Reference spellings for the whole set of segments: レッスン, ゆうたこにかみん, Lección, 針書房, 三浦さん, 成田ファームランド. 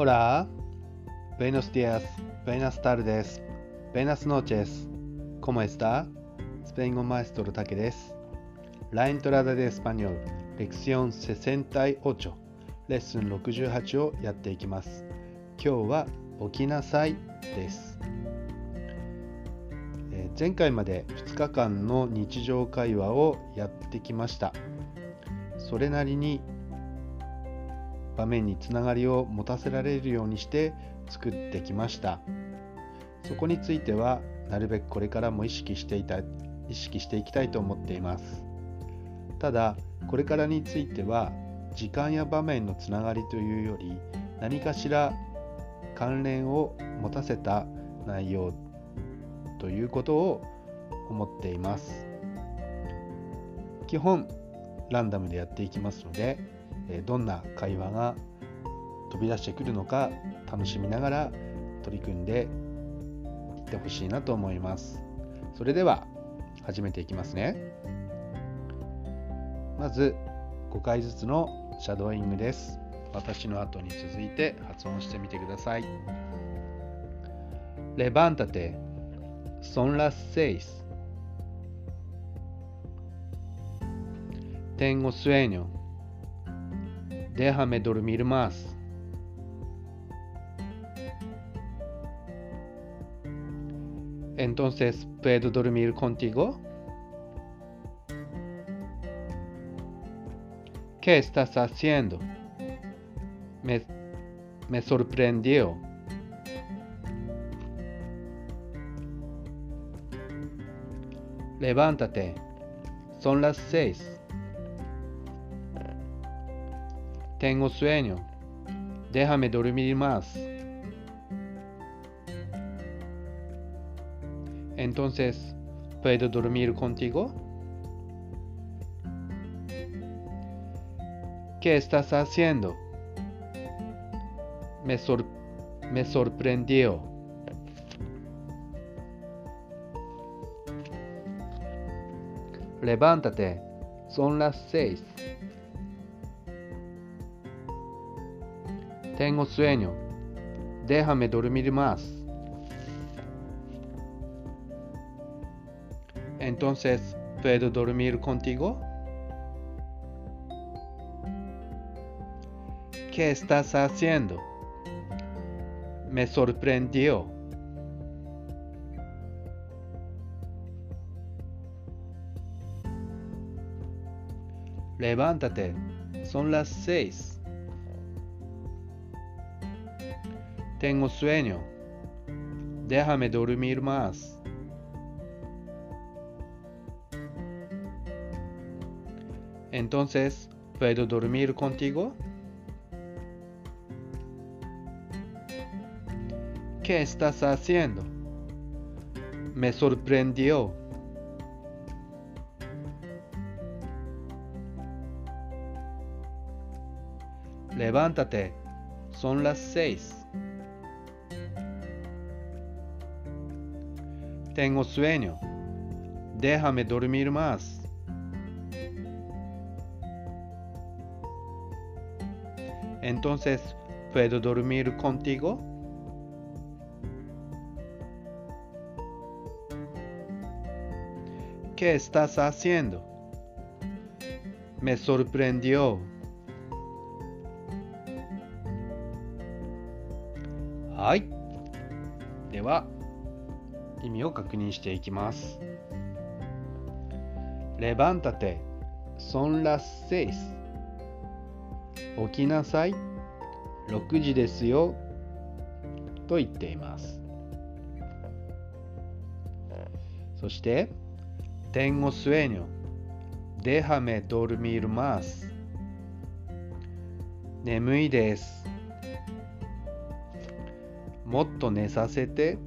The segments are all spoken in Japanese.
Hola, buenos días, buenas tardes, buenas noches, ¿cómo está? スペイン語マエストロタケです。Line Trader de Espanol、Lección 68、レッスン68をやっていきます。今日は起きなさいです。前回まで2日間の日常会話をやってきました。それなりに場面につながりを持たせられるようにして作ってきました。そこについてはなるべくこれからも意識していきたいと思っています。ただこれからについては時間や場面のつながりというより何かしら関連を持たせた内容ということを思っています。基本ランダムでやっていきますので、どんな会話が飛び出してくるのか楽しみながら取り組んでいってほしいなと思います。それでは始めていきますね。まず5回ずつのシャドーイングです。私の後に続いて発音してみてください。Levántate. Son las seis. Tengo sueño. Déjame dormir más. Entonces, ¿puedo dormir contigo? ¿Qué estás haciendo? Me sorprendió. Levántate. Son las seis. Tengo sueño. Déjame dormir más. Entonces, ¿puedo dormir contigo? ¿Qué estás haciendo? Me sorprendió. Levántate. Son las seis. Tengo sueño. Déjame dormir más. Entonces, ¿puedo dormir contigo? ¿Qué estás haciendo? Me sorprendió. Levántate. Son las seis. Tengo sueño. Déjame dormir más. Entonces, ¿puedo dormir contigo? ¿Qué estás haciendo? Me sorprendió. Levántate. Son las seis. Tengo sueño. Déjame dormir más. Entonces, ¿puedo dormir contigo?¿Qué estás haciendo? Me sorprendió. はい。では、意味を確認していきます。Levántate. Son las seis. 起きなさい。6時ですよ。と言っています。そして、Tengo sueño. Déjame dormir más. 眠いです。もっと寝させて。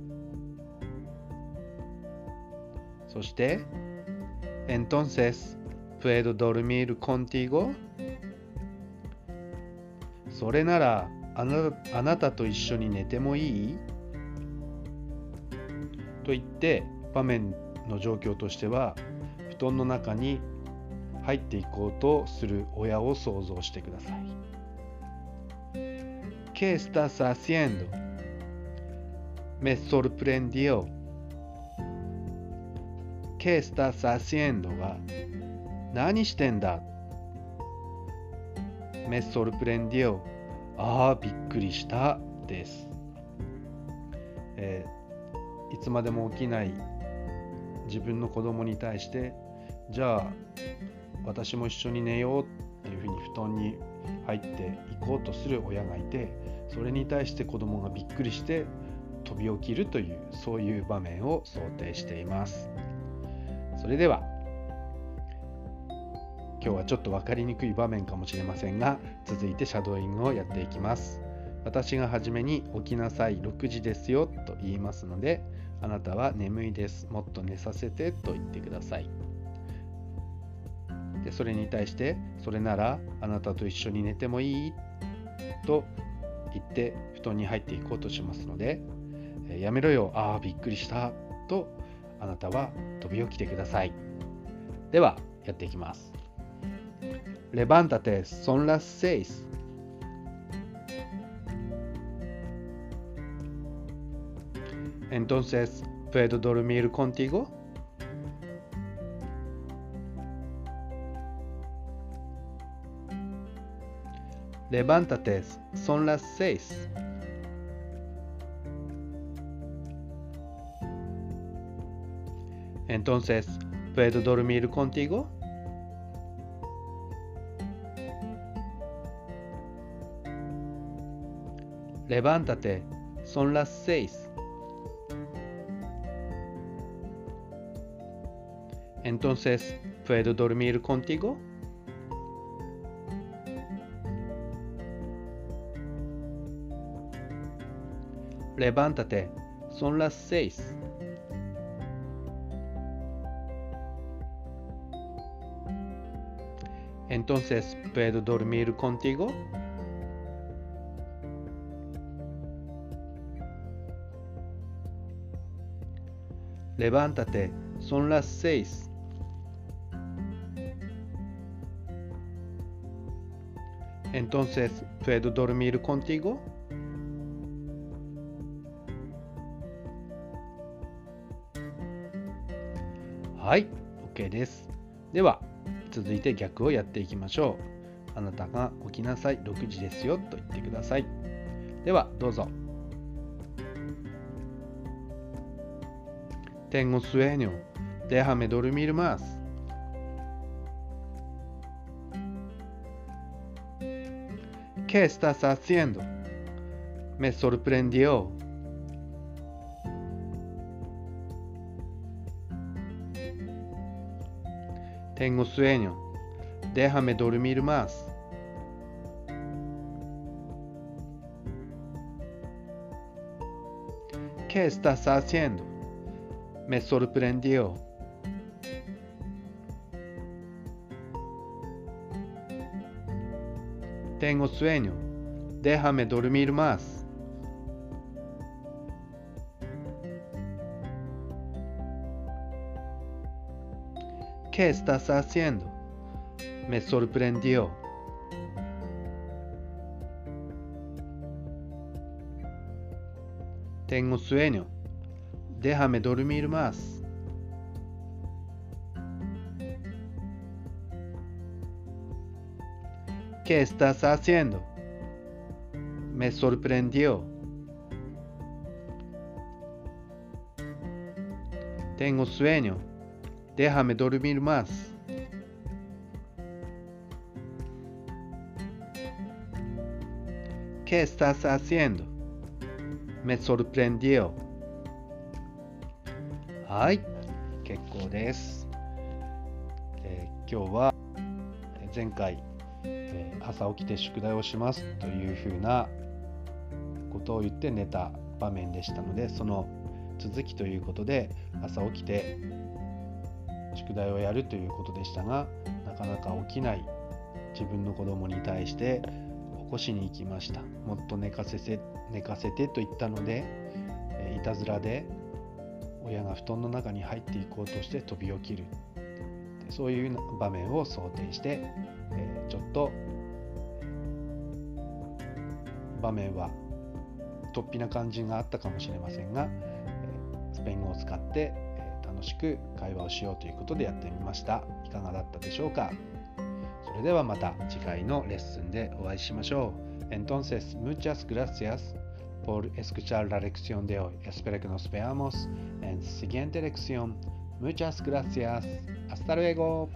そして、Entonces, ¿puedo dormir contigo? それなら、あなたと一緒に寝てもいい？と言って、場面の状況としては布団の中に入っていこうとする親を想像してください。¿Qué estás haciendo? Me sorprendió. ¿Qué estás haciendo? は何してんだ Me sorprendió. ああ、びっくりしたです、いつまでも起きない自分の子供に対してじゃあ私も一緒に寝ようっていうふうに布団に入っていこうとする親がいて、それに対して子供がびっくりして飛び起きるという、そういう場面を想定しています。それでは今日はちょっと分かりにくい場面かもしれませんが、続いてシャドーイングをやっていきます。私がはじめに起きなさい6時ですよと言いますので、あなたは眠いですもっと寝させてと言ってください。でそれに対してそれならあなたと一緒に寝てもいいと言って布団に入っていこうとしますので、やめろよ、ああびっくりしたとあなたは飛び起きてください。ではやっていきます。Levántate, son las 6. Entonces, ¿puedo dormir contigo? Levántate, son las 6. Entonces, ¿puedo dormir contigo?Levántate, son las 6. Entonces, ¿puedo dormir contigo? Levántate, son las 6. Entonces, ¿puedo dormir contigo?Levántate, son las 6. Entonces, ¿puedo dormir contigo? Hi, OK です。では、続いて逆をやっていきましょう。あなたが起きなさい、6時ですよと言ってください。では、どうぞ。Tengo sueño. Déjame dormir más. ¿Qué estás haciendo? Me sorprendió. Tengo sueño. Déjame dormir más. ¿Qué estás haciendo?Me sorprendió. Tengo sueño. Déjame dormir más. ¿Qué estás haciendo? Me sorprendió. Tengo sueño.Déjame dormir más. ¿Qué estás haciendo? Me sorprendió. Tengo sueño. Déjame dormir más. ¿Qué estás haciendo? Me sorprendió.はい、結構です、今日は前回、朝起きて宿題をしますというふうなことを言って寝た場面でしたので、その続きということで朝起きて宿題をやるということでしたが、なかなか起きない自分の子供に対して起こしに行きました。もっと寝かせてと言ったので、いたずらで親が布団の中に入っていこうとして飛び起きる、そういう場面を想定して、ちょっと場面は突飛な感じがあったかもしれませんが、スペイン語を使って楽しく会話をしようということでやってみました。いかがだったでしょうか。それではまた次回のレッスンでお会いしましょう。Entonces, muchas gracias por escuchar la lección de hoy. Espero que nos veamos en siguiente lección. Muchas gracias. Hasta luego.